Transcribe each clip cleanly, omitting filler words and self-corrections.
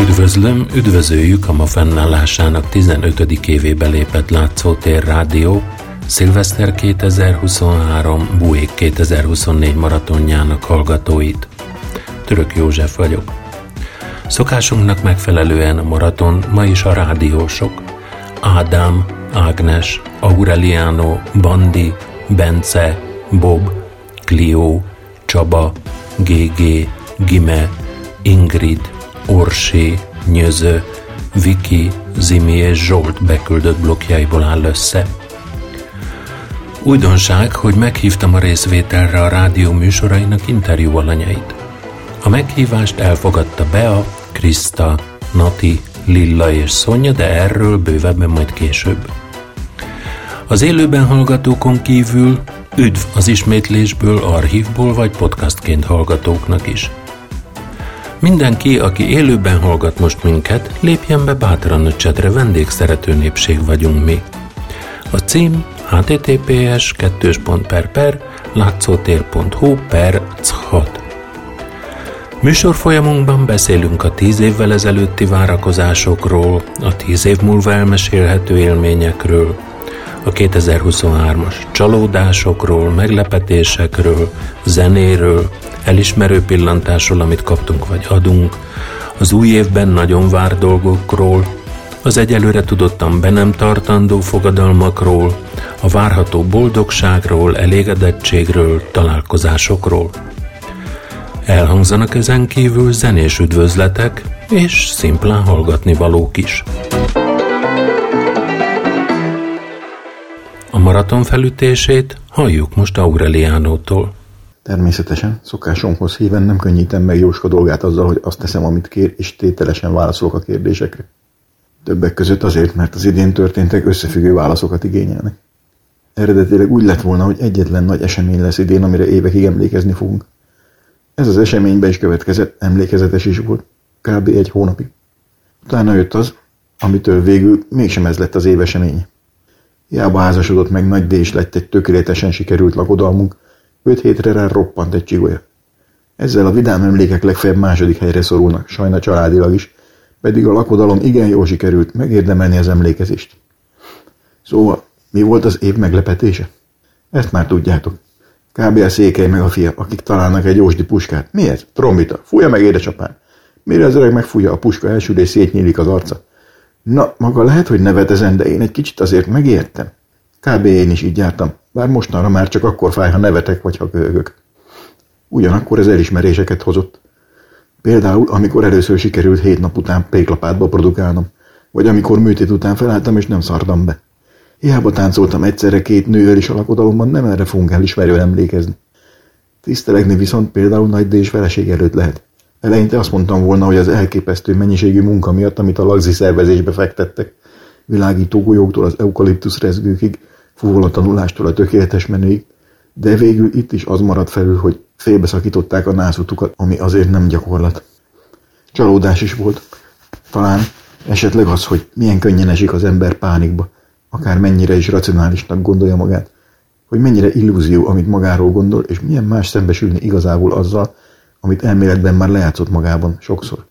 Üdvözlöm, üdvözöljük a ma fennállásának 15. évébe lépett Látszó Tér Rádió Szilveszter 2023 BÚÉK 2024 maratonjának hallgatóit. Török József vagyok. Szokásunknak megfelelően a maraton ma is a rádiósok: Ádám, Ágnes, Aureliano, Bandi, Bence, Bob, Clio, Csaba, GG, Gime, Ingrid, Orsi, Nyöző, Viki, Zimi és Zsolt beküldött blokkjaiból áll össze. Újdonság, hogy meghívtam a részvételre a rádió műsorainak interjú alanyait. A meghívást elfogadta Bea, Kriszta, Nati, Lilla és Szonya, de erről bővebben majd később. Az élőben hallgatókon kívül üdv az ismétlésből, archívból vagy podcastként hallgatóknak is. Mindenki, aki élőben hallgat most minket, lépjen be bátran a csetre, vendégszerető népség vagyunk mi. A cím https://látszótér.hu/CH6. Műsorfolyamunkban beszélünk a 10 évvel ezelőtti várakozásokról, a 10 év múlva elmesélhető élményekről, a 2023-as csalódásokról, meglepetésekről, zenéről, elismerő pillantásról, amit kaptunk vagy adunk, az új évben nagyon várt dolgokról, az egyelőre tudottan be nem tartandó fogadalmakról, a várható boldogságról, elégedettségről, találkozásokról. Elhangzanak ezen kívül zenés üdvözletek, és szimplán hallgatni valók is. A maraton felütését halljuk most Aureliánótól. Természetesen, szokásunkhoz híven nem könnyítem meg Jóska dolgát azzal, hogy azt teszem, amit kér, és tételesen válaszolok a kérdésekre. Többek között azért, mert az idén történtek összefüggő válaszokat igényelnek. Eredetileg úgy lett volna, hogy egyetlen nagy esemény lesz idén, amire évekig emlékezni fogunk. Ez az eseménybe is következett, emlékezetes is volt, kb. Egy hónapig. Utána jött az, amitől végül mégsem ez lett az év eseménye. Hiába házasodott meg Nagy D, és lett egy tökéletesen sikerült lakodalmunk, 5 hétre rá roppant egy csigolya. Ezzel a vidám emlékek legfeljebb második helyre szorulnak, sajna családilag is, pedig a lakodalom igen jól sikerült, megérdemelni az emlékezést. Szóval, mi volt az év meglepetése? Ezt már tudjátok. Kb. A Székely meg a fia, akik találnak egy ósdi puskát. Mi ez? Trombita. Fújja meg, édesapám. Mire az öreg megfújja a puska elsőd, és szétnyílik az arca? Na, maga lehet, hogy nevet ezen, de én egy kicsit azért megijedtem. Kb. Én is így jártam, bár mostanra már csak akkor fáj, ha nevetek vagy ha köhögök. Ugyanakkor ez elismeréseket hozott. Például, amikor először sikerült 7 nap után péklapátba produkálnom, vagy amikor műtét után felálltam és nem szartam be. Hiába táncoltam egyszerre 2 nővel is a lakodalomban, nem erre fogunk elismerően emlékezni. Tisztelegni viszont például Nagy D és feleség előtt lehet. Eleinte azt mondtam volna, hogy az elképesztő mennyiségű munka miatt, amit a lagzi szervezésbe fektettek, világító golyóktól az eukaliptusz rezgőkig, fúvola tanulástól a tökéletes menőig, de végül itt is az maradt felül, hogy félbeszakították a nászutukat, ami azért nem gyakorlat. Csalódás is volt. Talán esetleg az, hogy milyen könnyen esik az ember pánikba, akár mennyire is racionálisnak gondolja magát, hogy mennyire illúzió, amit magáról gondol, és milyen más szembesülni igazából azzal, amit elméletben már lejátszott magában sokszor.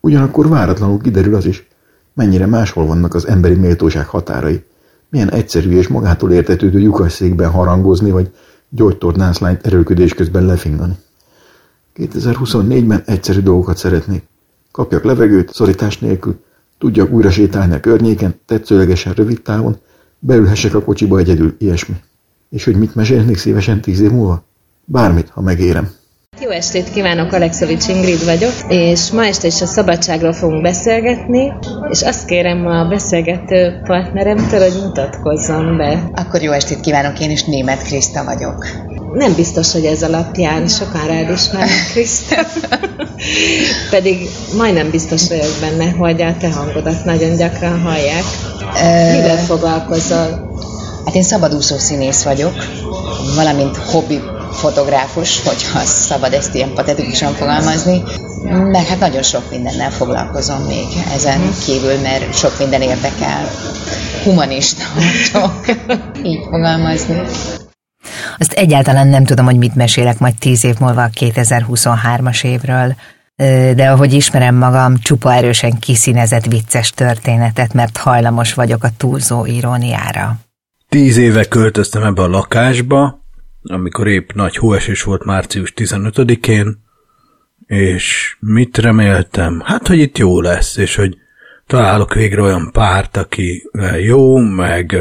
Ugyanakkor váratlanul kiderül az is, mennyire máshol vannak az emberi méltóság határai, milyen egyszerű és magától értetődő lyukasszékben harangozni, vagy gyógytornászlányt erőködés közben lefingani. 2024-ben egyszerű dolgokat szeretnék. Kapjak levegőt, szorítás nélkül, tudjak újra sétálni a környéken, tetszőlegesen rövid távon, beülhessek a kocsiba egyedül, ilyesmi. És hogy mit mesélnék szívesen 10 év múlva? Bármit, ha megérem. Jó estét kívánok, Alexovics Ingrid vagyok, és ma este is a szabadságról fogunk beszélgetni, és azt kérem a beszélgető partneremtől, hogy mutatkozzon be. Akkor jó estét kívánok, én is Németh Kriszta vagyok. Nem biztos, hogy ez alapján sokan rád ismernek, Kriszta. Pedig majdnem biztos vagyok benne, hogy a te hangodat nagyon gyakran hallják. Mivel foglalkozol? Hát én szabadúszó színész vagyok, valamint hobbi fotográfus, hogyha szabad ezt ilyen patetikusan fogalmazni, meg hát nagyon sok mindennel foglalkozom még ezen kívül, mert sok minden érdekel. Humanista vagyok, így fogalmazni. Azt egyáltalán nem tudom, hogy mit mesélek majd 10 év múlva a 2023-as évről. de ahogy ismerem magam, csupa erősen kiszínezett vicces történetet, mert hajlamos vagyok a túlzó iróniára. 10 éve költöztem ebbe a lakásba, amikor épp nagy hóesés volt március 15-én, és mit reméltem? Hát, hogy itt jó lesz, és hogy találok végre olyan párt, aki jó, meg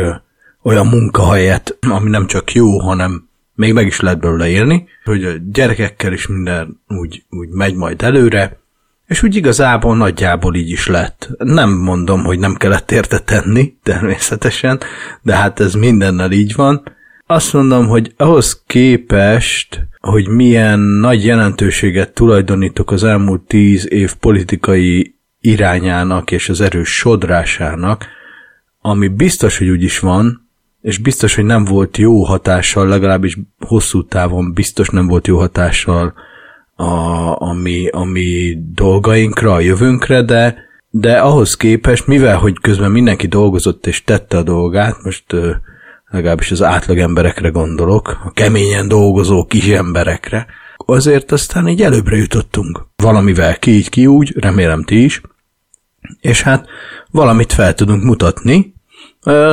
olyan munkahelyet, ami nem csak jó, hanem még meg is lehet belőle élni, hogy a gyerekekkel is minden úgy megy majd előre, és úgy igazából nagyjából így is lett. Nem mondom, hogy nem kellett érte tenni, természetesen, de hát ez mindennel így van. Azt mondom, hogy ahhoz képest, hogy milyen nagy jelentőséget tulajdonítok az elmúlt 10 év politikai irányának és az erős sodrásának, ami biztos, hogy úgy is van, és biztos, hogy nem volt jó hatással, legalábbis hosszú távon biztos nem volt jó hatással a mi dolgainkra, a jövőnkre, de ahhoz képest, mivel hogy közben mindenki dolgozott és tette a dolgát, most legalábbis az átlag emberekre gondolok, a keményen dolgozó kis emberekre, azért aztán így előbbre jutottunk. Valamivel ki így, ki úgy, remélem ti is, és hát valamit fel tudunk mutatni.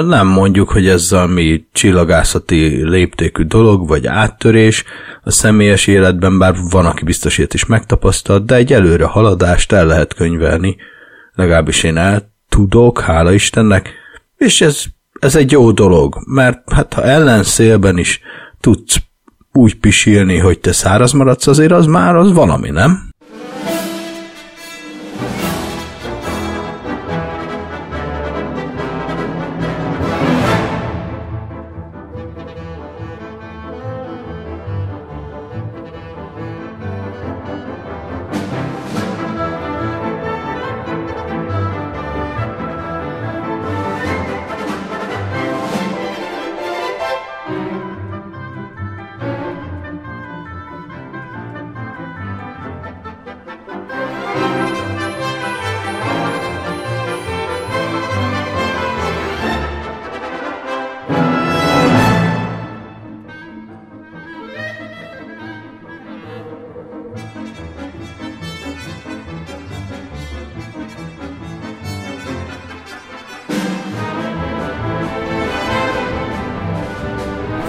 Nem mondjuk, hogy ez a mi csillagászati léptékű dolog, vagy áttörés a személyes életben, bár van, aki biztos ilyet is megtapasztalt, de egy előre haladást el lehet könyvelni, legalábbis én el tudok, hála Istennek, és ez egy jó dolog, mert hát ha ellenszélben is tudsz úgy pisilni, hogy te száraz maradsz, azért az már az valami, nem?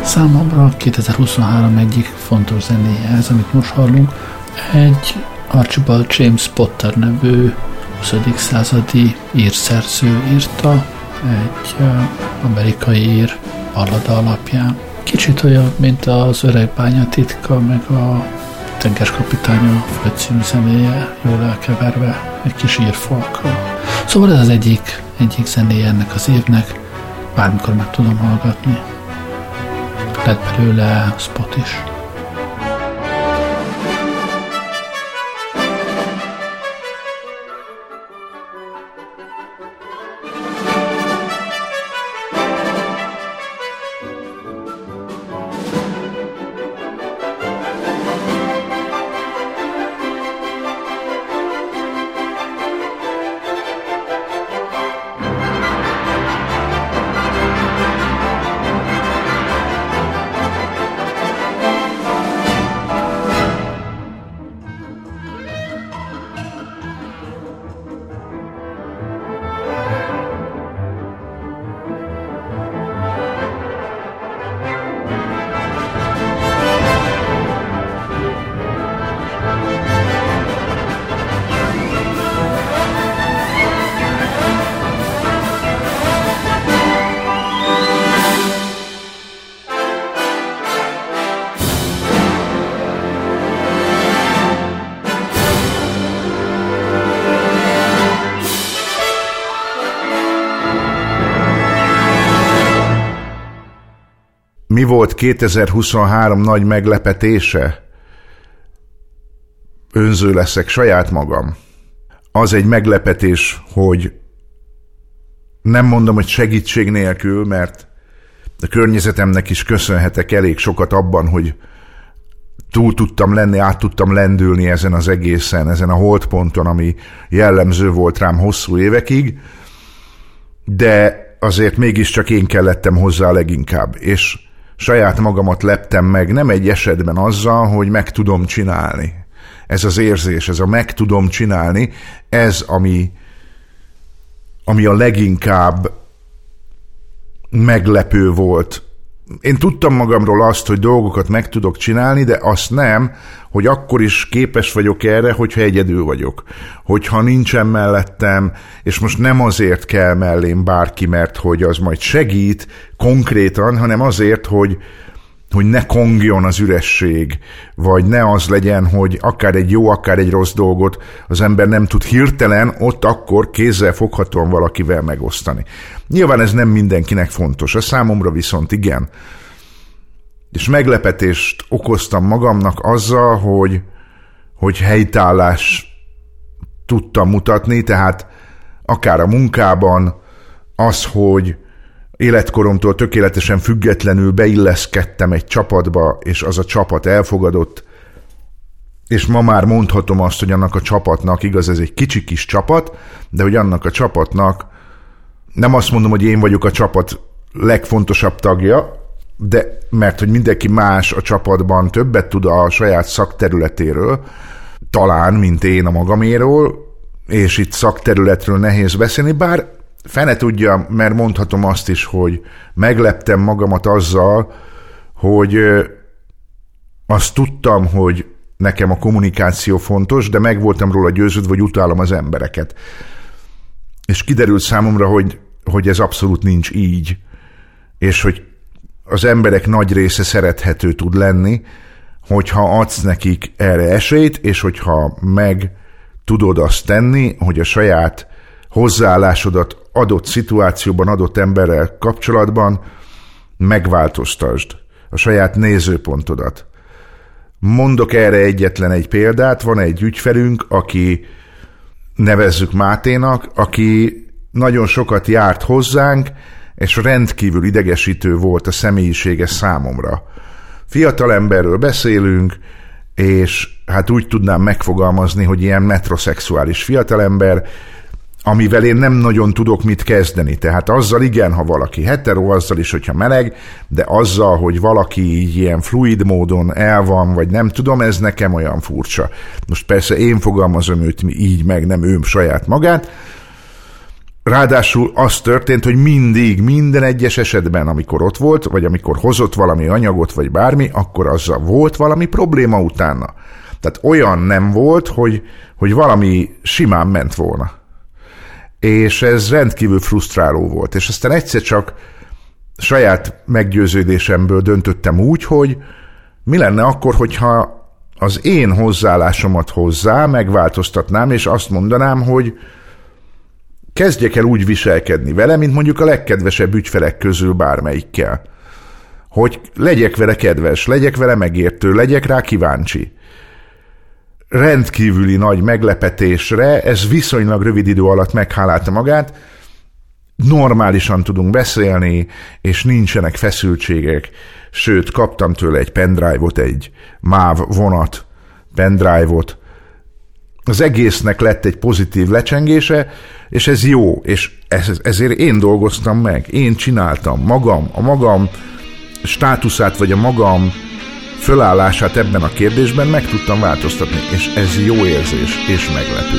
Számomra a 2023 egyik fontos zenéje ez, amit most hallunk, egy Archibald James Potter nevű 20. századi írszerző írta, egy amerikai ír ballada alapján. Kicsit olyan, mint az Öreg bányatitka, meg a Tengerkapitánya főcímű zenéje, jól elkeverve egy kis írfolkkal. Szóval ez az egyik zenéje ennek az évnek, bármikor meg tudom hallgatni. Lett belőle spot is. Mi volt 2023 nagy meglepetése? Önző leszek, saját magam. Az egy meglepetés, hogy nem mondom, hogy segítség nélkül, mert a környezetemnek is köszönhetek elég sokat abban, hogy túl tudtam lenni, át tudtam lendülni ezen az egészen, ezen a holdponton, ami jellemző volt rám hosszú évekig, de azért mégiscsak én kellettem hozzá leginkább, és saját magamat leptem meg, nem egy esetben azzal, hogy meg tudom csinálni. ez az érzés, ez a meg tudom csinálni, ez, ami a leginkább meglepő volt. Én tudtam magamról azt, hogy dolgokat meg tudok csinálni, de azt nem, hogy akkor is képes vagyok erre, hogyha egyedül vagyok. Hogyha nincsen mellettem, és most nem azért kell mellém bárki, mert hogy az majd segít konkrétan, hanem azért, hogy ne kongjon az üresség, vagy ne az legyen, hogy akár egy jó, akár egy rossz dolgot az ember nem tud hirtelen, ott akkor kézzel foghatóan valakivel megosztani. Nyilván ez nem mindenkinek fontos, a számomra viszont igen. És meglepetést okoztam magamnak azzal, hogy helytállást tudtam mutatni, tehát akár a munkában az, hogy életkoromtól tökéletesen függetlenül beilleszkedtem egy csapatba, és az a csapat elfogadott, és ma már mondhatom azt, hogy annak a csapatnak, igaz, ez egy kicsi kis csapat, de hogy annak a csapatnak, nem azt mondom, hogy én vagyok a csapat legfontosabb tagja, de mert hogy mindenki más a csapatban többet tud a saját szakterületéről, talán, mint én a magaméről, és itt szakterületről nehéz beszélni, bár fene tudja, mert mondhatom azt is, hogy megleptem magamat azzal, hogy azt tudtam, hogy nekem a kommunikáció fontos, de meg voltam róla győződve, hogy utálom az embereket. És kiderült számomra, hogy ez abszolút nincs így, és hogy az emberek nagy része szerethető tud lenni, hogyha adsz nekik erre esélyt, és hogyha meg tudod azt tenni, hogy a saját hozzáállásodat adott szituációban, adott emberrel kapcsolatban megváltoztasd a saját nézőpontodat. Mondok erre egyetlen egy példát, van egy ügyfelünk, aki nevezzük Máténak, aki nagyon sokat járt hozzánk, és rendkívül idegesítő volt a személyisége számomra. Fiatal emberről beszélünk, és hát úgy tudnám megfogalmazni, hogy ilyen metroszexuális fiatalember, amivel én nem nagyon tudok mit kezdeni. Tehát azzal igen, ha valaki hetero, azzal is, hogyha meleg, de azzal, hogy valaki így ilyen fluid módon el van, vagy nem tudom, ez nekem olyan furcsa. Most persze én fogalmazom őt így meg, nem ő saját magát. Ráadásul az történt, hogy mindig, minden egyes esetben, amikor ott volt, vagy amikor hozott valami anyagot, vagy bármi, akkor azzal volt valami probléma utána. Tehát olyan nem volt, hogy valami simán ment volna. És ez rendkívül frusztráló volt. És aztán egyszer csak saját meggyőződésemből döntöttem úgy, hogy mi lenne akkor, hogyha az én hozzáállásomat hozzá megváltoztatnám, és azt mondanám, hogy kezdjek el úgy viselkedni vele, mint mondjuk a legkedvesebb ügyfelek közül bármelyikkel. Hogy legyek vele kedves, legyek vele megértő, legyek rá kíváncsi. Rendkívüli nagy meglepetésre, ez viszonylag rövid idő alatt meghálálta magát, normálisan tudunk beszélni, és nincsenek feszültségek, sőt, kaptam tőle egy pendrive-ot, egy MÁV vonat pendrive-ot. Az egésznek lett egy pozitív lecsengése, és ez jó, és ezért én dolgoztam meg, én csináltam magam, a magam státuszát, vagy a magam fölállását ebben a kérdésben meg tudtam változtatni, és ez jó érzés és meglepő.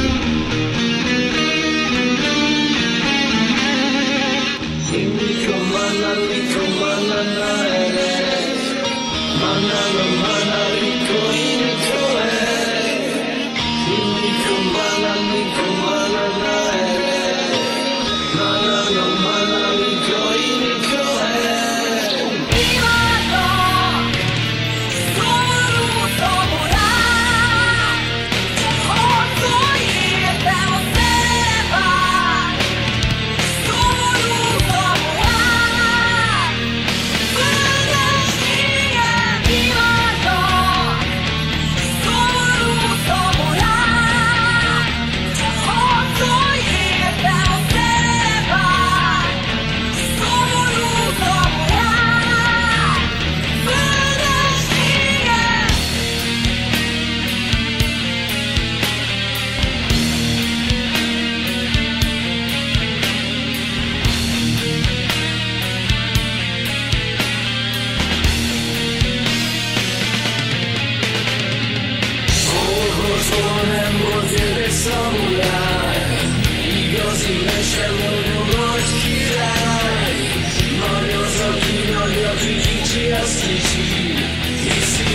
soha nem volt érdek szamuráj, igazi mesemondó vagy király. Nagy az, aki nagy, aki kicsi, az kicsi, hiszi,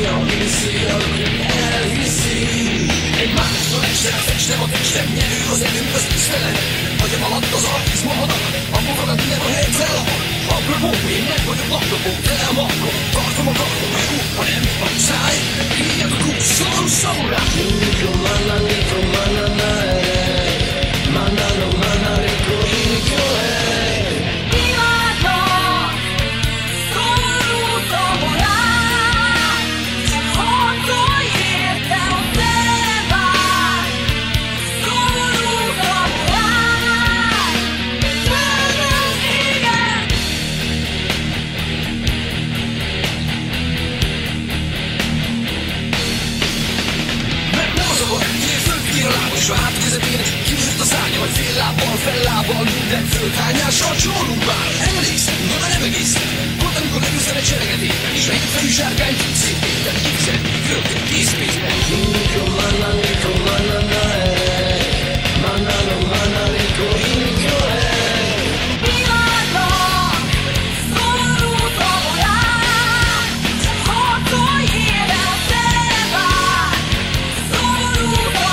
aki elhiszi. Egy második sem festem, a testem nyerő, az előbb az tisztelet. Agyam alatt az artizma adat, a magadat nem a helyzet alatt. Apropó, én meg vagyok apropó, tele a maglom, tartom a kartom, ha nem van száj, így a kúszolom szamurát. Iniko, mananiko, mananare, manano, manariko, iniko, hely. Imádnak, szomorú szamurát, csak harcolj érte, hogy tele vár, szomorú szamurát, tele az égen. És a hát közepén kinyílt a szárnya, vagy fél lábbal, fel lábbal, minden földhányással csórunk már. Emlékszem, de már nem egészen, volt amikor megüztem egy seregetét, és a hétfejű sárkány szép éppen képzel, rögtön készpénzben. Iniko, mananiko, mananare, manano, mananiko, iniko, hely. Imádnak, szomorú szamurát, csak harcolj érre, a tele vár, szomorú szamurát.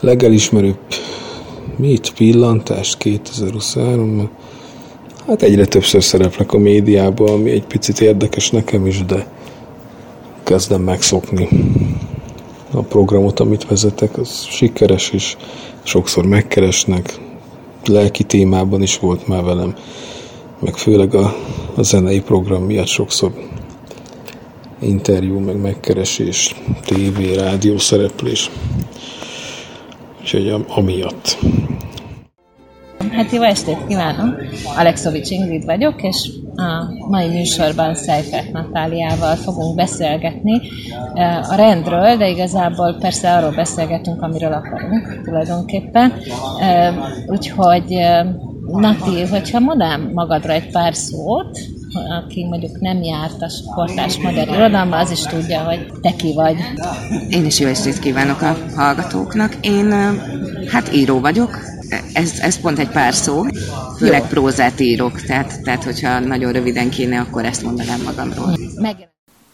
Legelismerőbb mit pillantást 2023-ban? Hát egyre többször szereplek a médiában, ami egy picit érdekes nekem is, de kezdem megszokni. A programot, amit vezetek, az sikeres is, sokszor megkeresnek, lelki témában is volt már velem, meg főleg a zenei program miatt sokszor interjú, meg megkeresés, tévé, rádió szereplés. Úgyhogy amiatt. Hát jó estét kívánom! Alexovics Ingrid vagyok, és a mai műsorban Szeifert Natáliával fogunk beszélgetni a rendről, de igazából persze arról beszélgetünk, amiről akarunk tulajdonképpen. Úgyhogy Nati, hogyha mondanám magadra egy pár szót, aki mondjuk nem járt a kortárs magyar irodalma, az is tudja, hogy te ki vagy. Én is jó estét kívánok a hallgatóknak. Én hát író vagyok, ez pont egy pár szó, főleg prózát írok, tehát hogyha nagyon röviden kéne, akkor ezt mondanám magamról.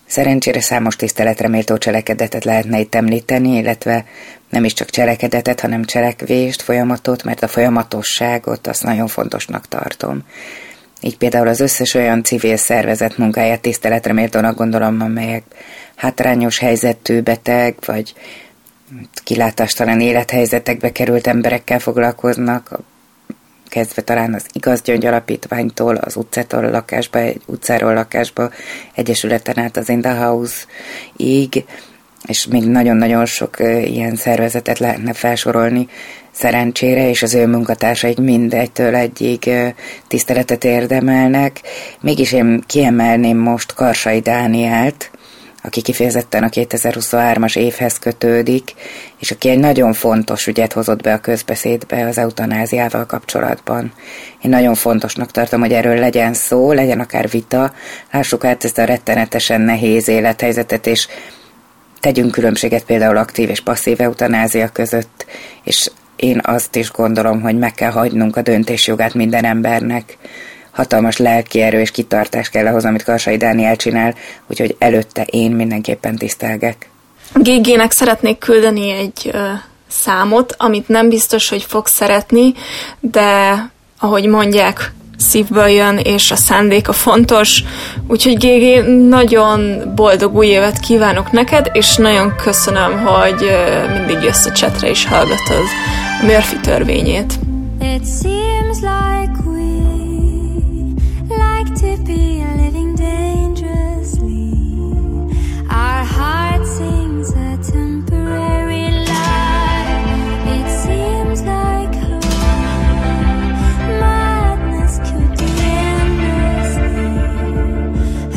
Szerencsére számos tiszteletre méltó cselekedetet lehetne itt említeni, illetve nem is csak cselekedetet, hanem cselekvést, folyamatot, mert a folyamatosságot azt nagyon fontosnak tartom. Így például az összes olyan civil szervezet munkáját tiszteletre méltónak gondolom, amelyek hátrányos helyzetű, beteg vagy kilátástalan élethelyzetekbe került emberekkel foglalkoznak, kezdve talán az Igazgyöngy Alapítványtól, az utcától lakásba, egy utcáról lakásba, egyesületen át az Indahouse-ig, és még nagyon-nagyon sok ilyen szervezetet lehetne felsorolni szerencsére, és az ő munkatársaik mindegytől egyig tiszteletet érdemelnek. Mégis én kiemelném most Karsai Dánielt, aki kifejezetten a 2023-as évhez kötődik, és aki egy nagyon fontos ügyet hozott be a közbeszédbe az eutanáziával kapcsolatban. Én nagyon fontosnak tartom, hogy erről legyen szó, legyen akár vita, lássuk át ezt a rettenetesen nehéz élethelyzetet, és tegyünk különbséget például aktív és passzív eutanázia között, és én azt is gondolom, hogy meg kell hagynunk a döntésjogát minden embernek. Hatalmas lelkierő és kitartás kell ahhoz, amit Karsai Dániel csinál, úgyhogy előtte én mindenképpen tisztelgek. GG-nek szeretnék küldeni egy számot, amit nem biztos, hogy fog szeretni, de ahogy mondják, szívből jön, és a szándéka fontos. Úgyhogy GG, nagyon boldog új évet kívánok neked, és nagyon köszönöm, hogy mindig jössz a csetre és hallgatod Murphy törvényét. It seems like we like to be living dangerously. Our heart sings a temporary lie. It seems like her madness could be endlessly.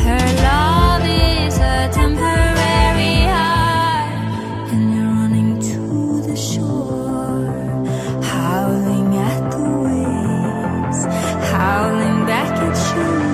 Her love is a temporary high. And they're running to the shore, howling at the waves, howling back at you.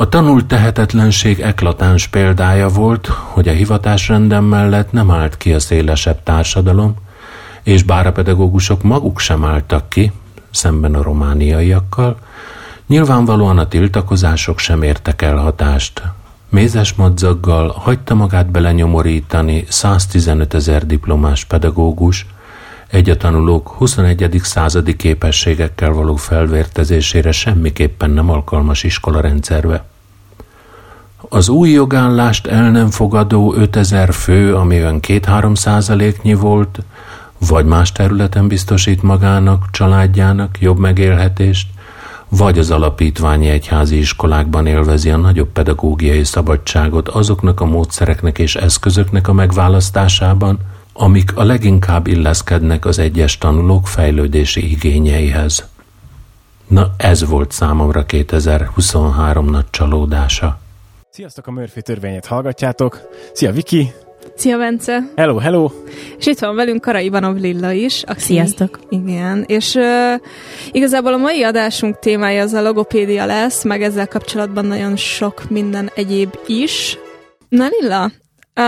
A tanult tehetetlenség eklatáns példája volt, hogy a hivatásrendem mellett nem állt ki a szélesebb társadalom, és bár a pedagógusok maguk sem álltak ki, szemben a romániaiakkal, nyilvánvalóan a tiltakozások sem értek el hatást. Mézes madzaggal hagyta magát belenyomorítani 115 000 diplomás pedagógus, egy a tanulók 21. századi képességekkel való felvértezésére semmiképpen nem alkalmas iskolarendszerbe. Az új jogállást el nem fogadó 5000 fő, amiben 2-3% volt, vagy más területen biztosít magának, családjának jobb megélhetést, vagy az alapítványi egyházi iskolákban élvezi a nagyobb pedagógiai szabadságot azoknak a módszereknek és eszközöknek a megválasztásában, amik a leginkább illeszkednek az egyes tanulók fejlődési igényeihez. Na ez volt számomra 2023 nagy csalódása. Sziasztok, a Murphy törvényét hallgatjátok. Szia Viki! Szia Bence! Hello, hello! És itt van velünk Karaivanov Lilla is. Aki, sziasztok! Igen, és igazából a mai adásunk témája az a logopédia lesz, meg ezzel kapcsolatban nagyon sok minden egyéb is. Na Lilla!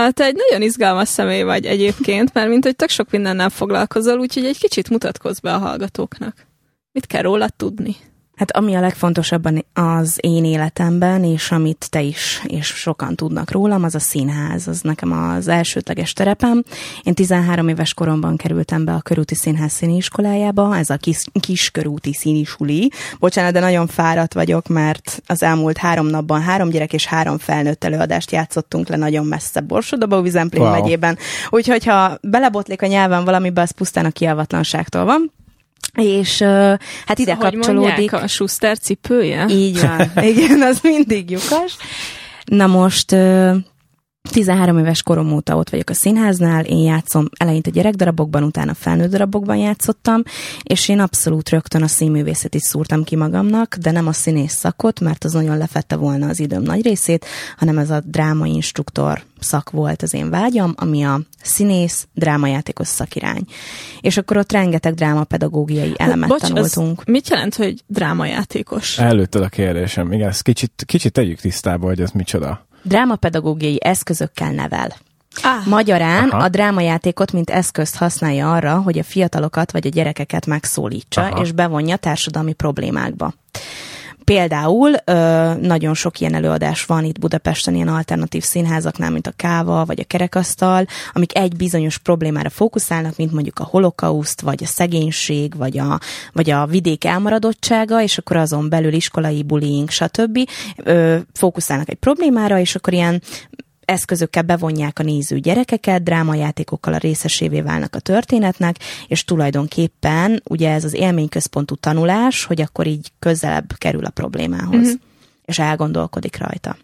Te egy nagyon izgalmas személy vagy egyébként, mert mint hogy tök sok mindennel foglalkozol, úgyhogy egy kicsit mutatkozz be a hallgatóknak. Mit kell rólad tudni? Hát ami a legfontosabb az én életemben, és amit te is, és sokan tudnak rólam, az a színház, az nekem az elsődleges terepem. Én 13 éves koromban kerültem be a Körúti Színház színiiskolájába, ez a kis körúti színisuli. Bocsánat, de nagyon fáradt vagyok, mert az elmúlt 3 napban 3 gyerek és 3 felnőtt előadást játszottunk le nagyon messze Borsod-Dabaúj-Zemplén megyében. Úgyhogy ha belebotlik a nyelven valamibe, az pusztán a kialvatlanságtól van. És hát ide szóval kapcsolódik a Schuster cipője? Így van. Igen, az mindig lyukas. Na most 13 éves korom óta ott vagyok a színháznál, én játszom eleinte gyerekdarabokban, utána felnőtt darabokban játszottam, és én abszolút rögtön a színművészetit szúrtam ki magamnak, de nem a színész szakot, mert az nagyon lefette volna az időm nagy részét, hanem ez a drámainstruktor szak volt az én vágyam, ami a színész, drámajátékos szakirány. És akkor ott rengeteg drámapedagógiai elemet tanultunk. Mit jelent, hogy drámajátékos? Előtted a kérdésem, igen, ezt kicsit tegyük tisztába, hogy ez micsoda. Drámapedagógiai eszközökkel nevel. Magyarán a drámajátékot mint eszközt használja arra, hogy a fiatalokat vagy a gyerekeket megszólítsa, és bevonja társadalmi problémákba. Például nagyon sok ilyen előadás van itt Budapesten, ilyen alternatív színházaknál, mint a Káva vagy a Kerekasztal, amik egy bizonyos problémára fókuszálnak, mint mondjuk a holokauszt, vagy a szegénység, vagy a vidék elmaradottsága, és akkor azon belül iskolai bullying, stb. Fókuszálnak egy problémára, és akkor ilyen eszközökkel bevonják a néző gyerekeket, drámajátékokkal a részesévé válnak a történetnek, és tulajdonképpen ugye ez az élményközpontú tanulás, hogy akkor így közelebb kerül a problémához, és elgondolkodik rajta.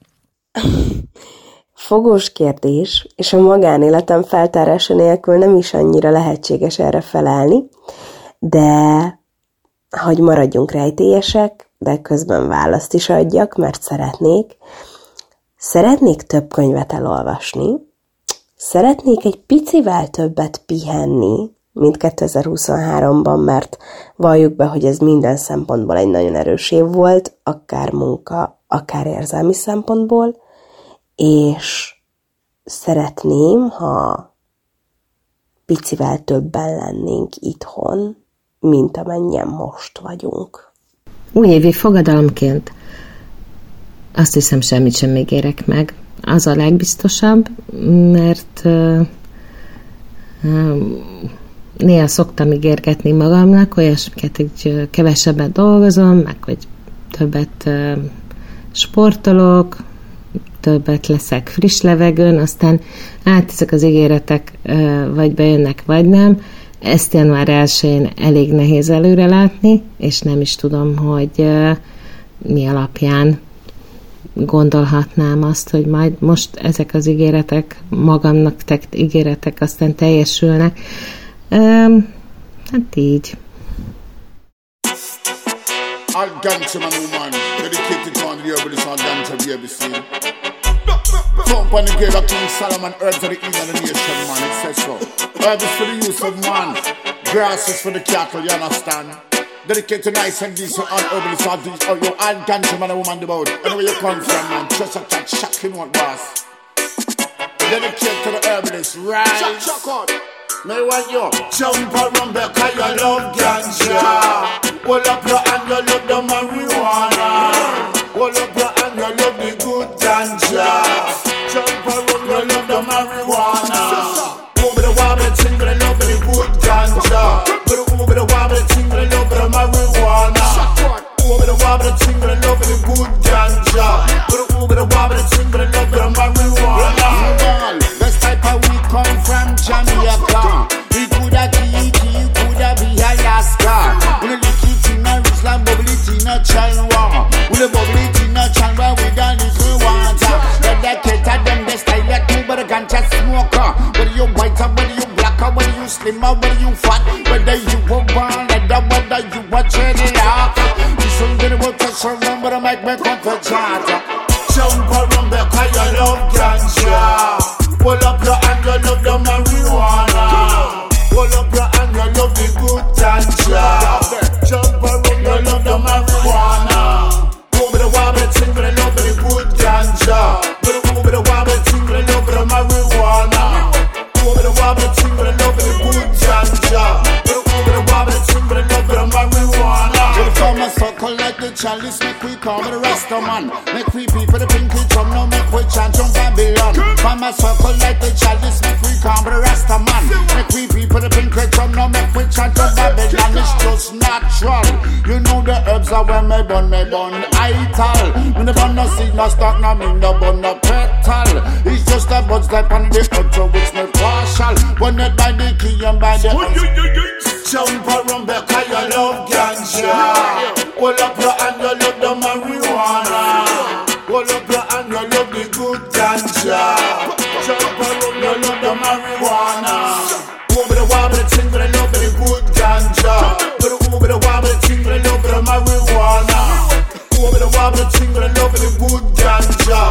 Fogós kérdés, és a magánéletem feltárása nélkül nem is annyira lehetséges erre felelni, de hogy maradjunk rejtélyesek, de közben választ is adjak, mert szeretnék. Szeretnék több könyvet elolvasni, szeretnék egy picivel többet pihenni, mint 2023-ban, mert valljuk be, hogy ez minden szempontból egy nagyon erős év volt, akár munka, akár érzelmi szempontból, és szeretném, ha picivel többen lennénk itthon, mint amennyien most vagyunk. Újévi fogadalomként azt hiszem, semmit sem ígérek meg. Az a legbiztosabb, mert néha szoktam ígérgetni magamnak olyasmiket, hogy kevesebbet dolgozom, meg hogy többet sportolok, többet leszek friss levegőn, aztán ezek az ígéretek vagy bejönnek, vagy nem. Ezt január 1-én elég nehéz előrelátni, és nem is tudom, hogy mi alapján gondolhatnám azt, hogy majd most ezek az ígéretek, magamnak tett ígéretek aztán teljesülnek. Hát így. Dedicate to nice and decent all over the southeast. All your old country man and woman about. Anywhere you come from, man, just a chat, shock him out, boss. Dedicate to the herbalist, right? Shock out. May want you jump around back, cause you love ganja. Hold up your hand, you love the marijuana. Hold up your hand, you love the good ganja. Jump around, you love the marijuana. Move the wobbly thing, you love the good ganja. Over the wobbly thing, I love the marijuana. Over the wobbly thing, I love the good ganja. Over the wobbly thing, I love the marijuana. This type of weed come from Jamaica. It coulda Tahiti, it coulda be Alaska. We lick it in a Ruslan, bubble it in a China. We the bubble it in a China with a little water. Let the cater them, they style at me, but a ganja smoker. Whether you white or whether you blacker, whether you slimmer, whether you fat. Whether you were born and the mother you were trading out. You shouldn't get what you should run, but I make me come for Jada. Jump around back, I love ganja. Pull up your hand, you love the marijuana. Pull up your hand, you love the good ganja. Jump around, you love the marijuana. Move with the wobbly thing, but I love the good ganja. Move with the wobbly thing, but I love the marijuana. Move with the wobbly thing, but I love the good ganja. Marijuana. You'll come and suckle like the chalice, make we call the rest of man. Make we people the pinky drum, no make we chant on Babylon. Mama circle like the chalice, make we call the rest of man. Make we people the pinky drum, no make we chant on Babylon. It's just natural. You know the herbs are when me bun, ital. When the bun no seed, no stock, no mean, no bun, no petal. It's just the buds that on the earth, so it's no partial. When it by the key and by the jump around back, I love ganja. Pull up your hand, you love the marijuana. Pull up your hand, you love the good ganja. Jump around, you love the marijuana. Over the wobble, ting, but I love the good ganja. Over the wobble, ting, but I love the marijuana. Over the wobble, ting, but I love the good ganja.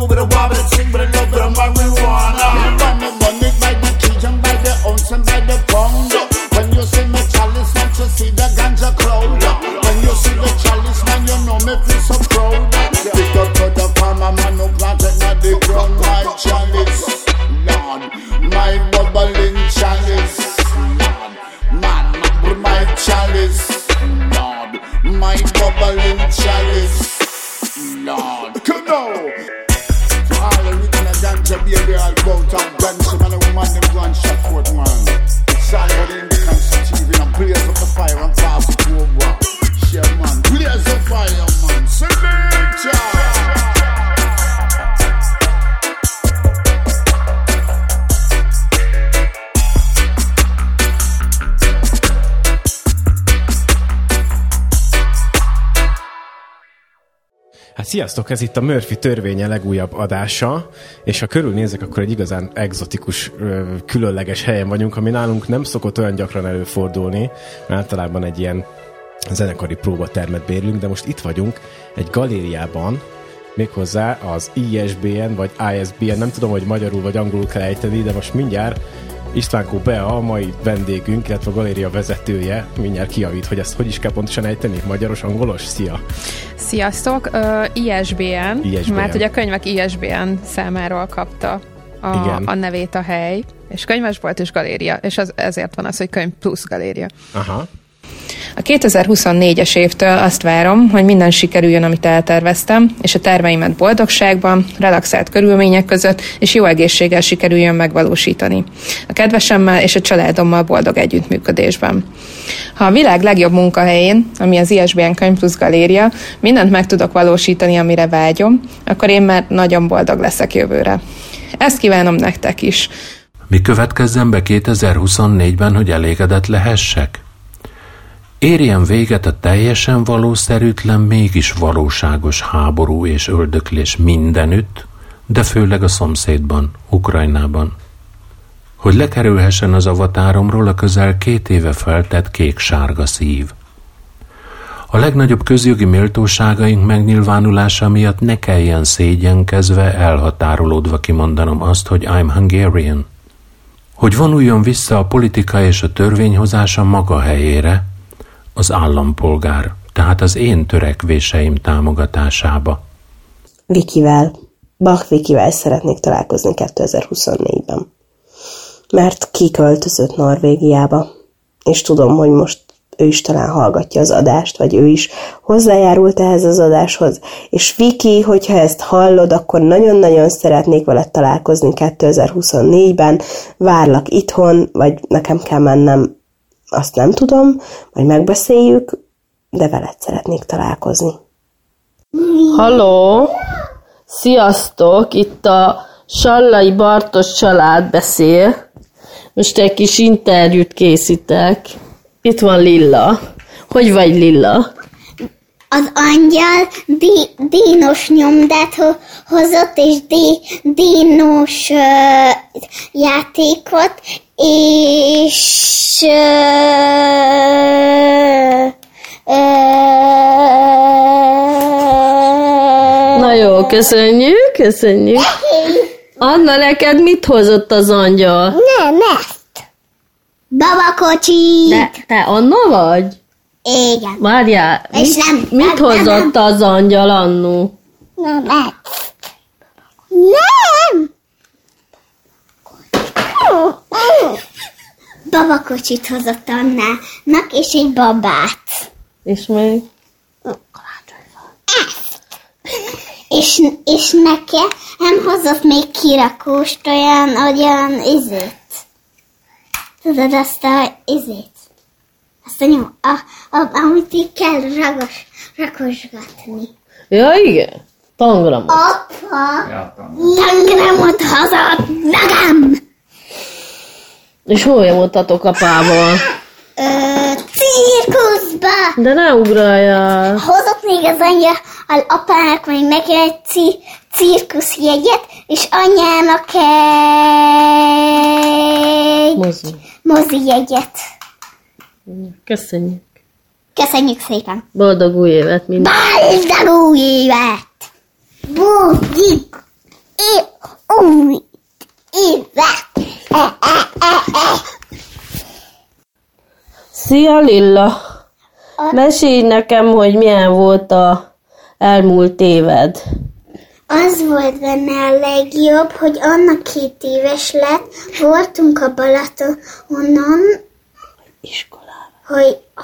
Over the wobble, ting, but I love the marijuana. By the money, by the key, and by the ounce, and by the pound. See the ganja crowd. When you see the chalice, man, you know me feel so proud. Pick up to the farmer, man, who planted not the ground. My chalice, Lord, my bubbling chalice, Lord, man, my chalice, Lord, my bubbling chalice, Lord. Come on, all the written a ganja baby, I'll go down ganja, man, a woman named Ganja Fort, man. It's all what in the constitution. Players of the fire and pass it over. Yeah, man. Players of fire, man. Hát sziasztok, ez itt a Murphy törvénye legújabb adása, és ha körülnézek, akkor egy igazán egzotikus, különleges helyen vagyunk, ami nálunk nem szokott olyan gyakran előfordulni, általában egy ilyen zenekari próbatermet bérlünk, de most itt vagyunk egy galériában, méghozzá az ISBN vagy ISBN, nem tudom, hogy magyarul vagy angolul kell ejteni, de most mindjárt Istvánkó Bea, a mai vendégünk, illetve a galéria vezetője, mindjárt kijavít, hogy ezt hogy is kell pontosan ejteni, magyaros, angolos? Szia! Sziasztok! ISBN, mert ugye a könyvek ISBN számáról kapta a nevét a hely, és könyvesbolt és galéria, és ezért van az, hogy könyv plusz galéria. Aha. A 2024-es évtől azt várom, hogy minden sikerüljön, amit elterveztem, és a terveimet boldogságban, relaxált körülmények között és jó egészséggel sikerüljön megvalósítani. A kedvesemmel és a családommal boldog együttműködésben. Ha a világ legjobb munkahelyén, ami az ISBN Könyv Plusz Galéria, mindent meg tudok valósítani, amire vágyom, akkor én már nagyon boldog leszek jövőre. Ezt kívánom nektek is. Mi következzen be 2024-ben, hogy elégedett lehessek? Érjen véget a teljesen valószerűtlen, mégis valóságos háború és öldöklés mindenütt, de főleg a szomszédban, Ukrajnában. Hogy lekerülhessen az avatáromról a közel 2 éve feltett kék-sárga szív. A legnagyobb közjogi méltóságaink megnyilvánulása miatt ne kelljen szégyenkezve, elhatárolódva kimondanom azt, hogy I'm Hungarian. Hogy vonuljon vissza a politika és a törvényhozása maga helyére, az állampolgár, tehát az én törekvéseim támogatásába. Vikivel, Bach Vikivel szeretnék találkozni 2024-ben. Mert kiköltözött Norvégiába, és tudom, hogy most ő is talán hallgatja az adást, vagy ő is hozzájárult ehhez az adáshoz. És Viki, hogyha ezt hallod, akkor nagyon-nagyon szeretnék veled találkozni 2024-ben. Várlak itthon, vagy nekem kell mennem, azt nem tudom, majd megbeszéljük, de veled szeretnék találkozni. Halló! Sziasztok! Itt a Sallai Bartos család beszél. Most egy kis interjút készítek. Itt van Lilla. Hogy vagy, Lilla? Az angyal dínos nyomdát hozott, és dínos játékot, és na jó, köszönjük. Anna, neked mit hozott az angyal? Nem, ezt. Babakocsit. Te Anna vagy? Igen. Várjál, mit hozott az angyal annó? Nem. Babakocsit hozott Annának, és egy babát. És még? És nekem hozott még kirakóst, olyan izét. Tudod, azt a izét. Azt a nyom, amit így kell rakosgatni. Ja, igen. Tangramot. Apa, ja, tangramot hozott nekem! És hol jártatok apával? Cirkuszba! De ne ugráljál! Hozott még az anyja, az apának még neki egy cirkuszjegyet, és anyának egy... Mozi jegyet. Köszönjük. Köszönjük szépen. Boldog új évet minden. Boldog új évet! Boldog új évet! Szia Lilla! Mesélj nekem, hogy milyen volt az elmúlt éved. Az volt benne a legjobb, hogy Anna 2 éves lett, voltunk a Balatonon,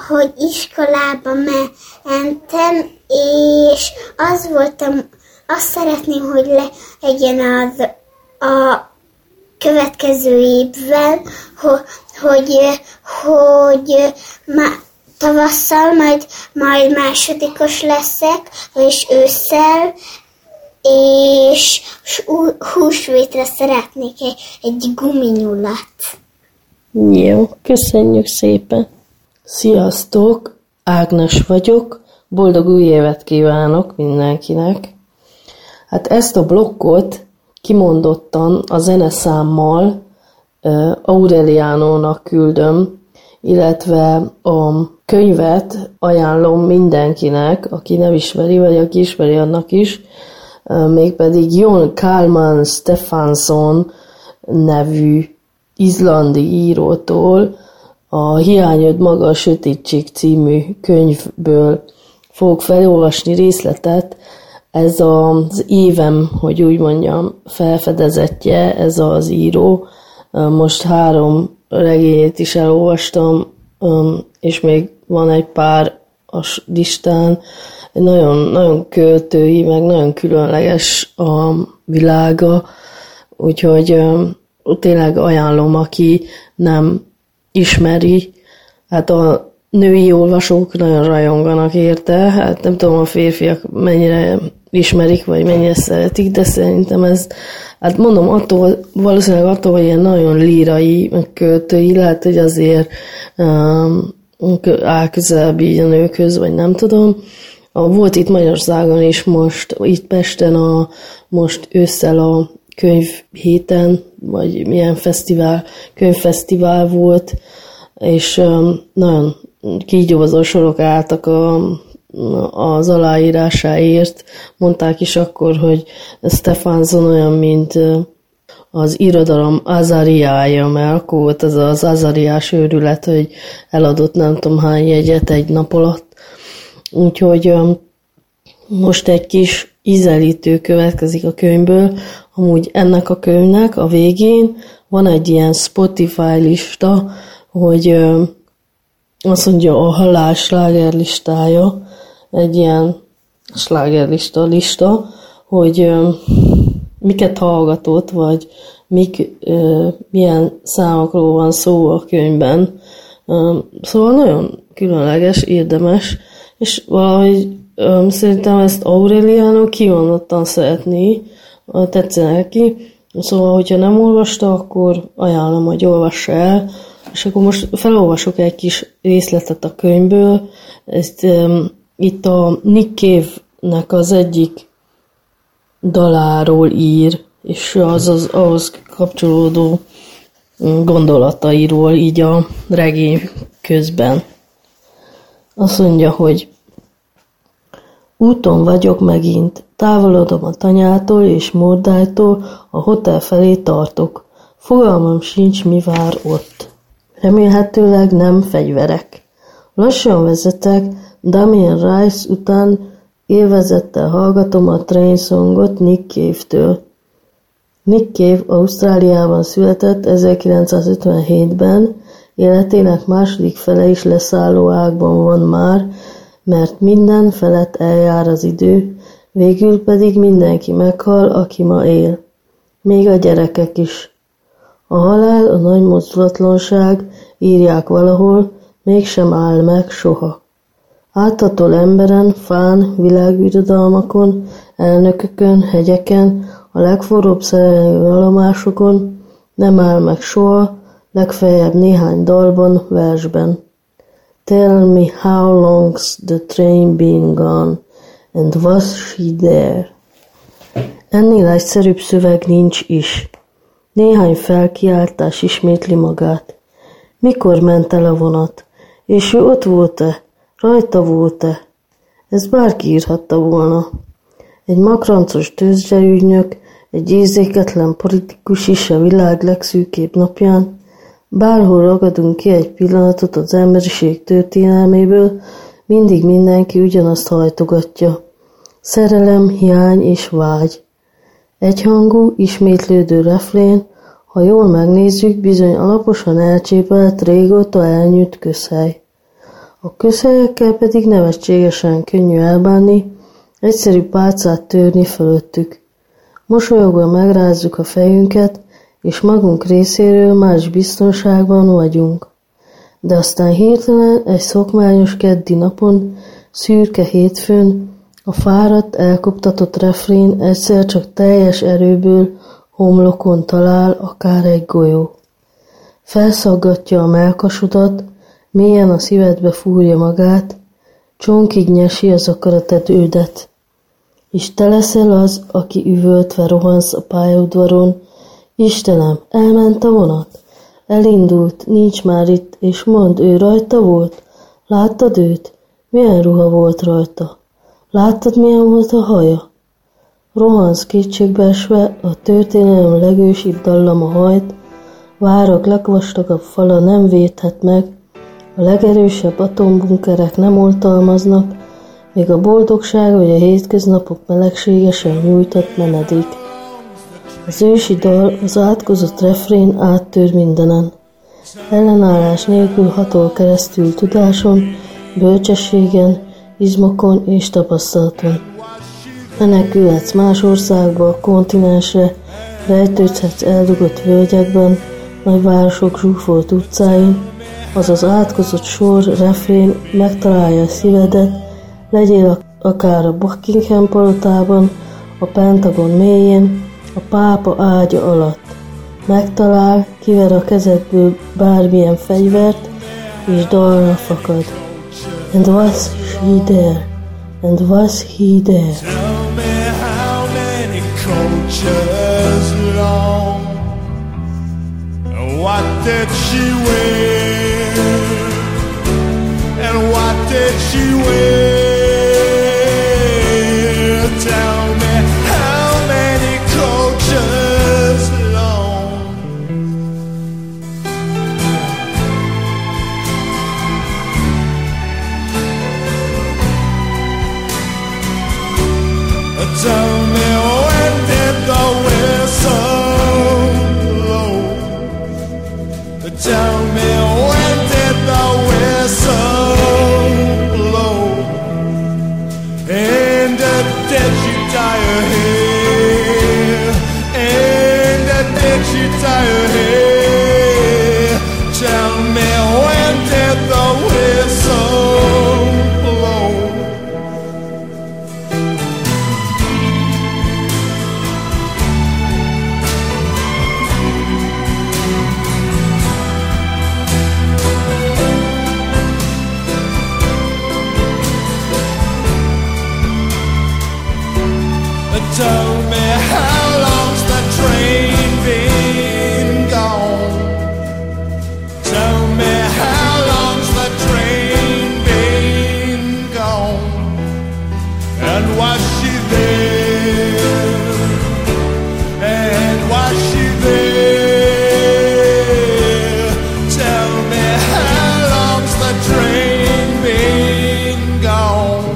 hogy iskolába mentem, és azt szeretném, hogy legyen az a következő évvel, hogy tavasszal majd másodikos leszek, és ősszel, és húsvétre szeretnék egy guminyulat. Jó, köszönjük szépen. Sziasztok, Ágnes vagyok, boldog új évet kívánok mindenkinek. Hát ezt a blokkot kimondottan a zeneszámmal Aurelianónak küldöm, illetve a könyvet ajánlom mindenkinek, aki nem ismeri, vagy aki ismeri, annak is, mégpedig Jón Kalman Stefánsson nevű izlandi írótól a Hiányod maga a sötétség című könyvből fogok felolvasni részletet. Ez az évem, hogy úgy mondjam, felfedezetje, ez az író. Most 3 regényét is elolvastam, és még van egy pár a listán. Nagyon, nagyon költői, meg nagyon különleges a világa, úgyhogy tényleg ajánlom, aki nem ismeri. Hát a női olvasók nagyon rajonganak érte, hát nem tudom a férfiak mennyire ismerik, vagy mennyire szeretik, de szerintem ez, hát mondom, valószínűleg attól, hogy ilyen nagyon lírai, költői, lehet, hogy azért áll közelebb így a nőkhöz, vagy nem tudom. Volt itt Magyarországon is most, itt Pesten most ősszel a könyv héten, vagy milyen fesztivál, könyvfesztivál volt, és nagyon kígyózó sorok álltak az aláírásáért. Mondták is akkor, hogy Stefánsson olyan, mint az irodalom azariája, mert akkor volt ez az azariás őrület, hogy eladott nem tudom hány jegyet egy nap alatt. Úgyhogy most egy kis ízelítő következik a könyvből. Amúgy ennek a könyvnek a végén van egy ilyen Spotify lista, hogy azt mondja, a halál slágerlistája, egy ilyen slágerlista, hogy miket hallgatott, vagy milyen számokról van szó a könyvben. Szóval nagyon különleges, érdemes, és valahogy szerintem ezt Aureliano kimondottan szeretné, tetszene neki. Szóval, hogyha nem olvasta, akkor ajánlom, hogy olvassa el. És akkor most felolvasok egy kis részletet a könyvből. Ezt itt a Nick Cave-nek az egyik daláról ír, és az ahhoz kapcsolódó gondolatairól így a regény közben. Azt mondja, hogy úton vagyok megint, távolodom a tanyától és Mordájtól, a hotel felé tartok. Fogalmam sincs, mi vár ott. Remélhetőleg nem fegyverek. Lassan vezetek, Damien Rice után élvezettel hallgatom a Train Songot Nick Cave-től. Nick Cave Ausztráliában született 1957-ben, életének második fele is leszálló ágban van már, mert minden felett eljár az idő, Végül pedig mindenki meghal, aki ma él. Még a gyerekek is. A halál, a nagy mozdulatlanság, írják valahol, mégsem áll meg soha. Áthatol emberen, fán, világbirodalmakon, elnökökön, hegyeken, a legforróbb szerelmi állomásokon, nem áll meg soha, legfeljebb néhány dalban, versben. Tell me how long's the train been gone, and was she there? Ennél egyszerűbb szöveg nincs is. Néhány felkiáltás ismétli magát. Mikor ment el a vonat? És ő ott volt-e? Rajta volt-e? Ez bárki írhatta volna. Egy makrancos tőzsdeügynök, egy érzéketlen politikus is a világ legszűkébb napján. Bárhol ragadunk ki egy pillanatot az emberiség történelméből, mindig mindenki ugyanazt hajtogatja. Szerelem, hiány és vágy. Egyhangú, ismétlődő reflén, ha jól megnézzük, bizony alaposan elcsépelt, régóta elnyűjt közhely. A közhelyekkel pedig nevetségesen könnyű elbánni, egyszerű pálcát törni fölöttük. Mosolyogva megrázzuk a fejünket, és magunk részéről már is biztonságban vagyunk. De aztán hirtelen egy szokványos keddi napon, szürke hétfőn, a fáradt, elkoptatott refrén egyszer csak teljes erőből homlokon talál akár egy golyó. Felszaggatja a mellkasodat, mélyen a szívedbe fúrja magát, csonkig nyesi az akaratetődet. És te leszel az, aki üvöltve rohansz a pályaudvaron. Istenem, elment a vonat? Elindult, nincs már itt, és mondd, ő rajta volt? Láttad őt? Milyen ruha volt rajta? Láttad, milyen volt a haja? Rohansz kétségbeesve, a történelem legősibb dallama hajt, várak legvastagabb fala nem védhet meg, a legerősebb atombunkerek nem oltalmaznak, még a boldogság vagy a hétköznapok melegségesen nyújtott menedék. Az ősi dal, az átkozott refrén áttör mindenen. Ellenállás nélkül hatol keresztül tudáson, bölcsességen, izmokon és tapasztalaton. Menekülhetsz más országba, kontinensre, rejtődhetsz eldugott völgyekben, nagyvárosok zsúfolt utcáin, az az átkozott sor, refrén megtalálja a szívedet, legyél akár a Buckingham palotában, a Pentagon mélyén, a pápa ágya alatt. Megtalál, kiver a kezedből bármilyen fegyvert, és dalra fakad. And was she there? And was he there? Tell me how many coaches long, what did she wear? And what did she wear? Tell me how many coaches long. Tell me when did the whistle blow? Tell me when did the whistle blow? And did she tie her hair? And did she tie her hair? Tell me when did the whistle blow? Tell me how long's the train been gone? Tell me how long's the train been gone? And was she there? And was she there? Tell me how long's the train been gone?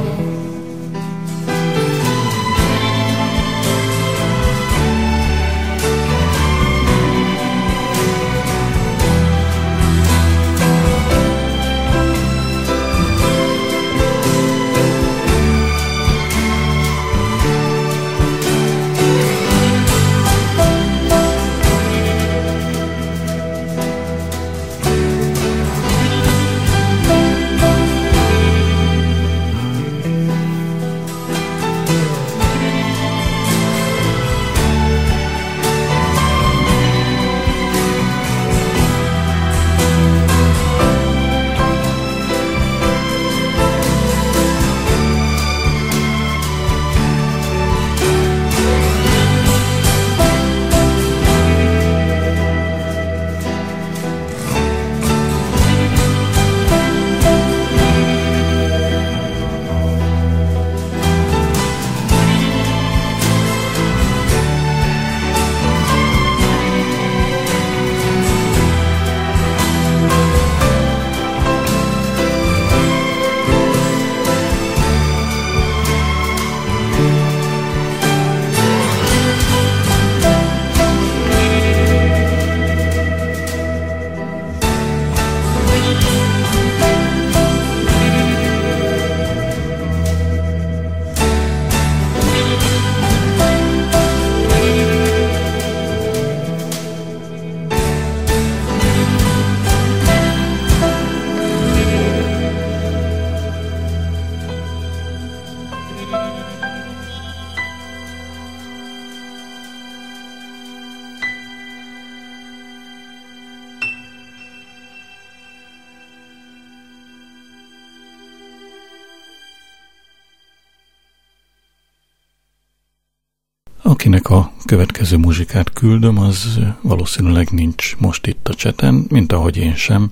Akinek a következő muzsikát küldöm, az valószínűleg nincs most itt a cseten, mint ahogy én sem,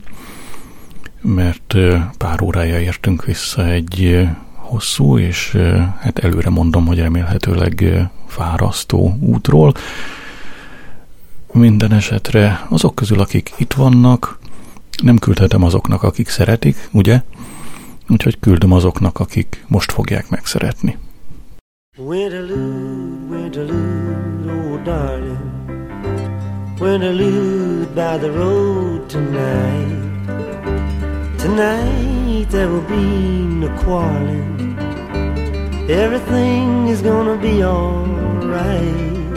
mert pár órája értünk vissza egy hosszú, és hát előre mondom, hogy remélhetőleg fárasztó útról. Minden esetre azok közül, akik itt vannak, nem küldhetem azoknak, akik szeretik, ugye? Úgyhogy küldöm azoknak, akik most fogják megszeretni. Winterlude, oh darling, winterlude by the road tonight. Tonight there will be no quarreling. Everything is gonna be alright.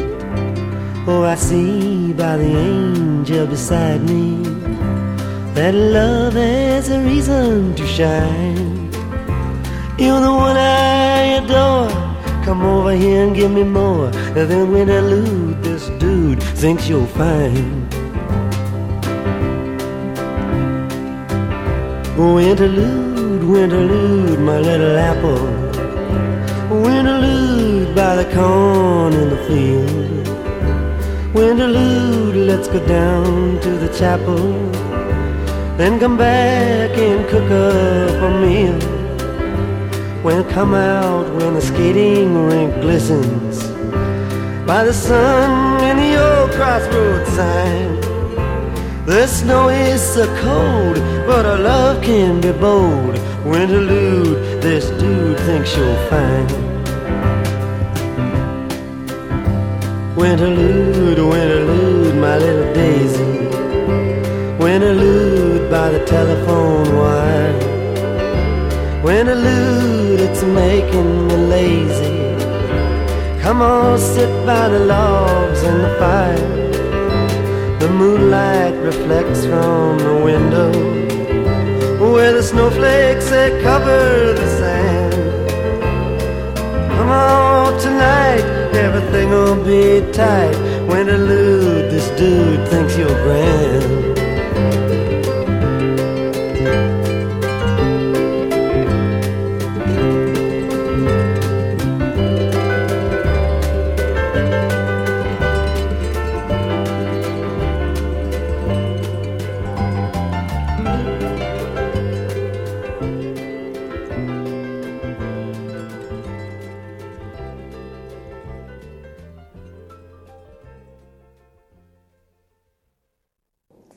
Oh, I see by the angel beside me that love has a reason to shine. You're the one I adore. Come over here and give me more than when I lose. This dude thinks you're fine. Oh, interlude, winterlude, my little apple. Winterlude by the corn in the field. Winterlude, let's go down to the chapel, then come back and cook up a meal. We'll come out when the skating rink glistens by the sun and the old crossroads sign. The snow is so cold, but our love can be bold. Winterlude, this dude thinks you're fine. Winterlude, winterlude, my little daisy. Winterlude by the telephone wire. Winterlude, it's making me lazy. Come on, sit by the logs and the fire. The moonlight reflects from the window where the snowflakes that cover the sand. Come on tonight. Everything will be tight. Winterlude, this dude thinks you're grand.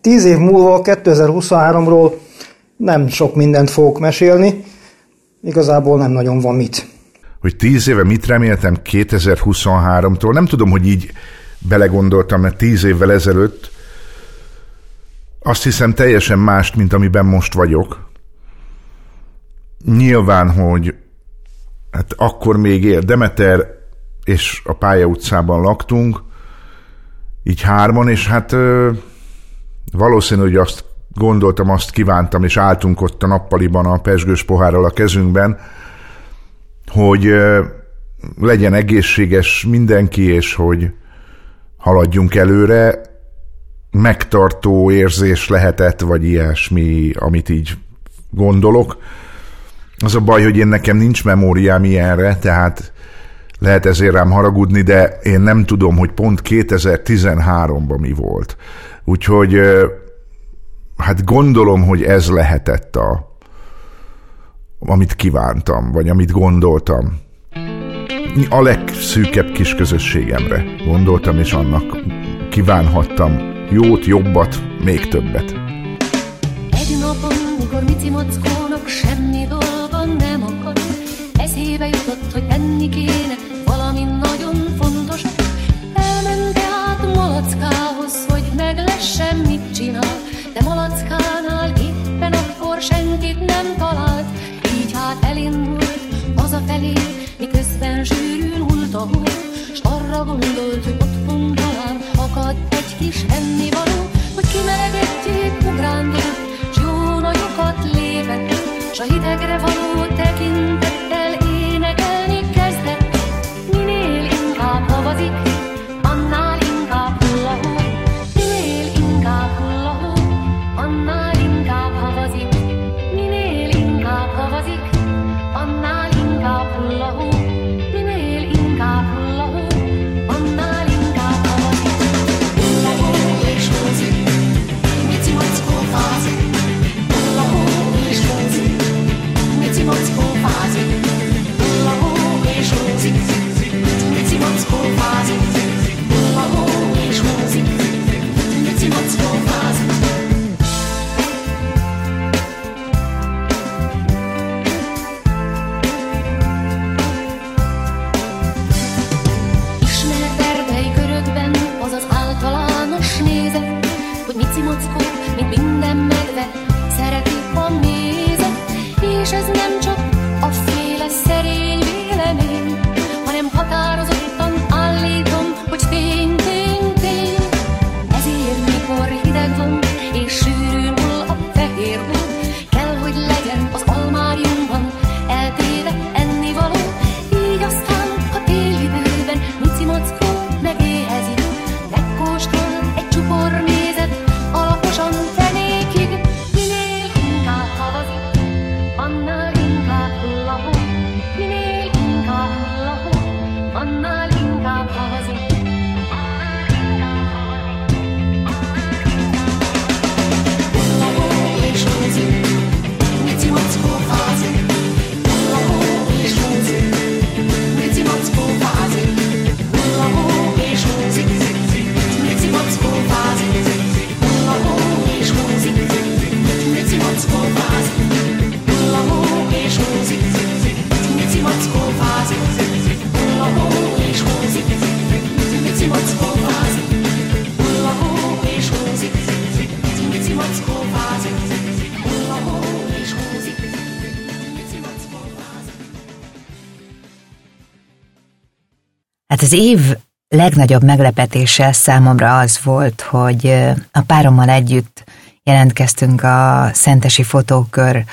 Tíz év múlva, 2023-ról nem sok mindent fogok mesélni, igazából nem nagyon van mit. Hogy 10 éve mit reméltem 2023-tól, nem tudom, hogy így belegondoltam, mert 10 évvel ezelőtt azt hiszem teljesen mást, mint amiben most vagyok. Nyilván, hogy hát akkor még Demeter és a Pálya utcában laktunk, így hárman, és hát... valószínű, hogy azt gondoltam, azt kívántam, és álltunk ott a nappaliban a pezsgős pohárral a kezünkben, hogy legyen egészséges mindenki, és hogy haladjunk előre. Megtartó érzés lehetett, vagy ilyesmi, amit így gondolok. Az a baj, hogy nekem nincs memóriám ilyenre, tehát lehet ezért rám haragudni, de én nem tudom, hogy pont 2013-ban mi volt. Úgyhogy hát gondolom, hogy ez lehetett amit kívántam, vagy amit gondoltam. A legszűkebb kis közösségemre gondoltam, és annak kívánhattam jót, jobbat, még többet. Egy napon, mikor Mici Mockónak semmi dolga nem akad, eszébe jutott, hogy tenni kéne valami nagyon fontos. Elment át Malackához, hogy meglesse, mit csinál, de Malackánál éppen akkor senkit nem talált. Így hát elindult hazafelé, miközben sűrűn hult a hó, s arra gondolt, hogy otthon talán akad egy kis ennivaló, hogy kimelegetjék ugrándót, s jó nagyokat lépett, s a hidegre való tekintettel énekelni kezdett. Minél inkább havazik, annál inkább hullahó. Minél inkább hullahó, annál inkább havazik. Minél inkább havazik, annál inkább hullahó. Minél inkább hullahó, És ez nem csak a féle szerény vélemény, hanem határozottan állítom, hogy tény, tény, tény. Ezért mikor hideg van, és sűrűn hull a fehér hó, kell, hogy legyen az almáriumban eltéve ennivaló. Így aztán, ha téli időben mici mackó megéhezik, megkóstol egy csupor mézet alaposan fenékig. Minél inkább havazik, annál inkább hullahó, minél inkább hullahó, annál inkább havazik. Hullahó és húzik, mici mackó fázik. Hullahó és húzik, mici mackó fázik. Hullahó és húzik, mici mackó fázik. Hullahó és húzik, mici mackó fázik. Hullahó és húzik, mici mackó fázik. Hullahó és húzik, mici mackó fázik. Hullahó és húzik, mici mackó fázik. Hullahó és húzik, mici mackó fázik. Hát az év legnagyobb meglepetése számomra az volt, hogy a párommal együtt jelentkeztünk a Szentesi Fotókör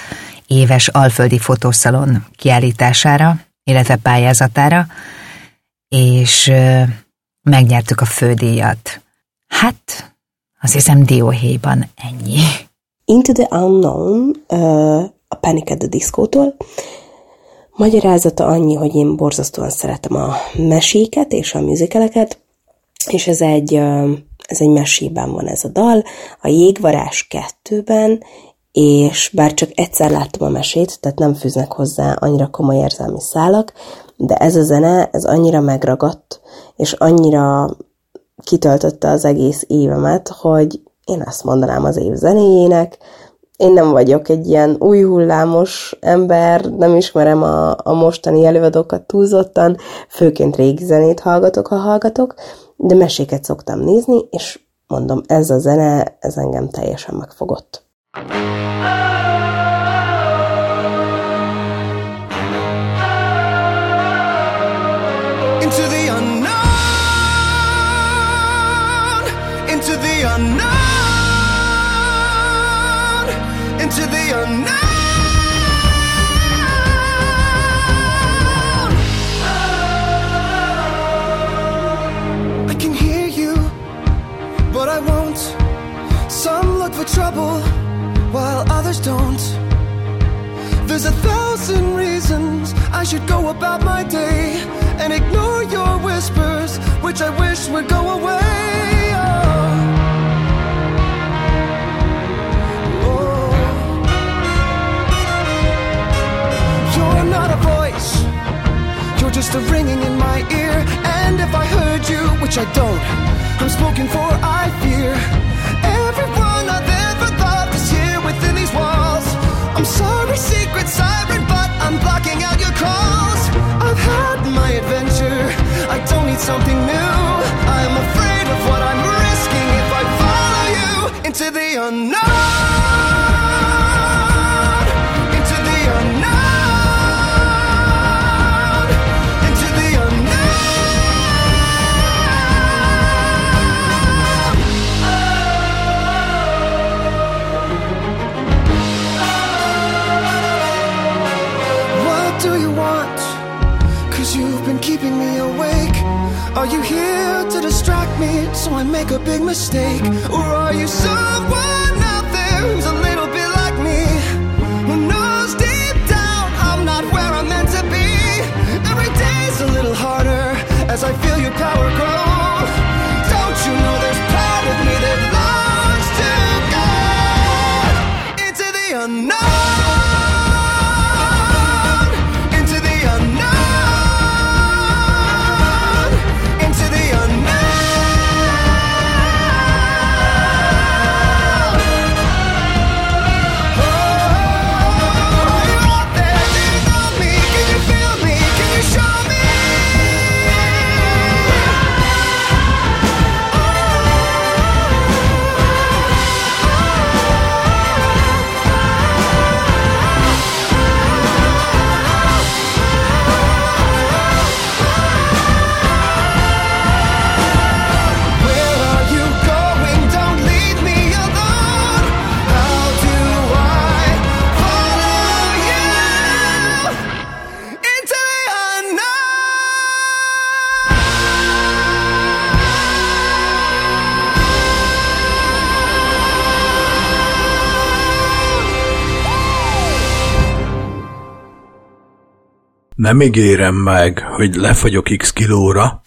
éves Alföldi Fotószalon kiállítására, illetve pályázatára, és megnyertük a fődíjat. Hát, azt hiszem dióhéjban ennyi. Into the Unknown, a Panic at the Disco-tól. Magyarázata annyi, hogy én borzasztóan szeretem a meséket és a musicaleket, és ez egy mesében van ez a dal, a Jégvarázs 2-ben, és bár csak egyszer láttam a mesét, tehát nem fűznek hozzá annyira komoly érzelmi szálak, de ez a zene, ez annyira megragadt, és annyira kitöltötte az egész évemet, hogy én azt mondanám az év zenéjének. Én nem vagyok egy ilyen új hullámos ember, nem ismerem a mostani előadókat túlzottan, főként régi zenét hallgatok, ha hallgatok, de meséket szoktam nézni, és mondom, ez a zene, ez engem teljesen megfogott. Into the unknown, into the unknown. I can hear you, but I won't. Some look for trouble while others don't. There's 1,000 reasons I should go about my day and ignore your whispers, which I wish would go away. Just a ringing in my ear, and if I heard you, which I don't, I'm spoken for, I fear. Everyone I've ever loved is here within these walls. I'm sorry, secret siren, but I'm blocking out your calls. I've had my adventure, I don't need something new. I'm afraid of what I'm risking if I follow you into the unknown, into the unknown. Keeping me awake. Are you here to distract me so I make a big mistake? Or are you someone out there who's a little bit like me, who knows deep down I'm not where I'm meant to be? Every day's a little harder as I feel your power grow. Don't you know there's part of me that longs to go into the unknown? nem ígérem meg, hogy lefagyok x kilóra,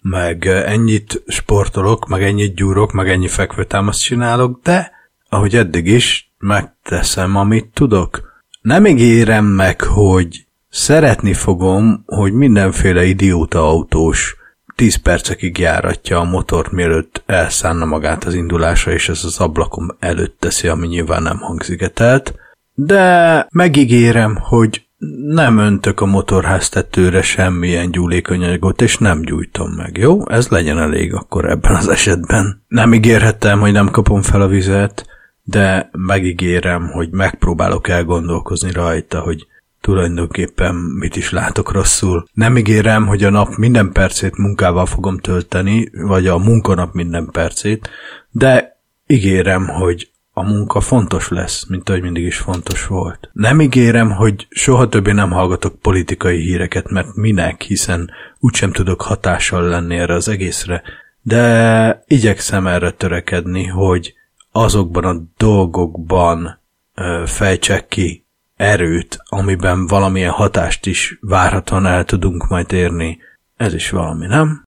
meg ennyit sportolok, meg ennyit gyúrok, meg ennyi fekvőtámaszt csinálok, de ahogy eddig is, megteszem, amit tudok. Nem ígérem meg, hogy szeretni fogom, hogy mindenféle idióta autós 10 percekig járatja a motort, mielőtt elszánna magát az indulásra, és ez az ablakom előtt teszi, ami nyilván nem hangzigetelt. De megígérem, hogy nem öntök a motorháztetőre semmilyen gyúlékony anyagot, és nem gyújtom meg, jó? Ez legyen elég akkor ebben az esetben. Nem ígérhettem, hogy nem kapom fel a vizet, de megígérem, hogy megpróbálok elgondolkozni rajta, hogy tulajdonképpen mit is látok rosszul. Nem ígérem, hogy a nap minden percét munkával fogom tölteni, vagy a munkanap minden percét, de ígérem, hogy a munka fontos lesz, mint ahogy mindig is fontos volt. Nem ígérem, hogy soha többé nem hallgatok politikai híreket, mert minek, hiszen úgysem tudok hatással lenni erre az egészre, de igyekszem erre törekedni, hogy azokban a dolgokban fejtsek ki erőt, amiben valamilyen hatást is várhatóan el tudunk majd érni. Ez is valami, nem?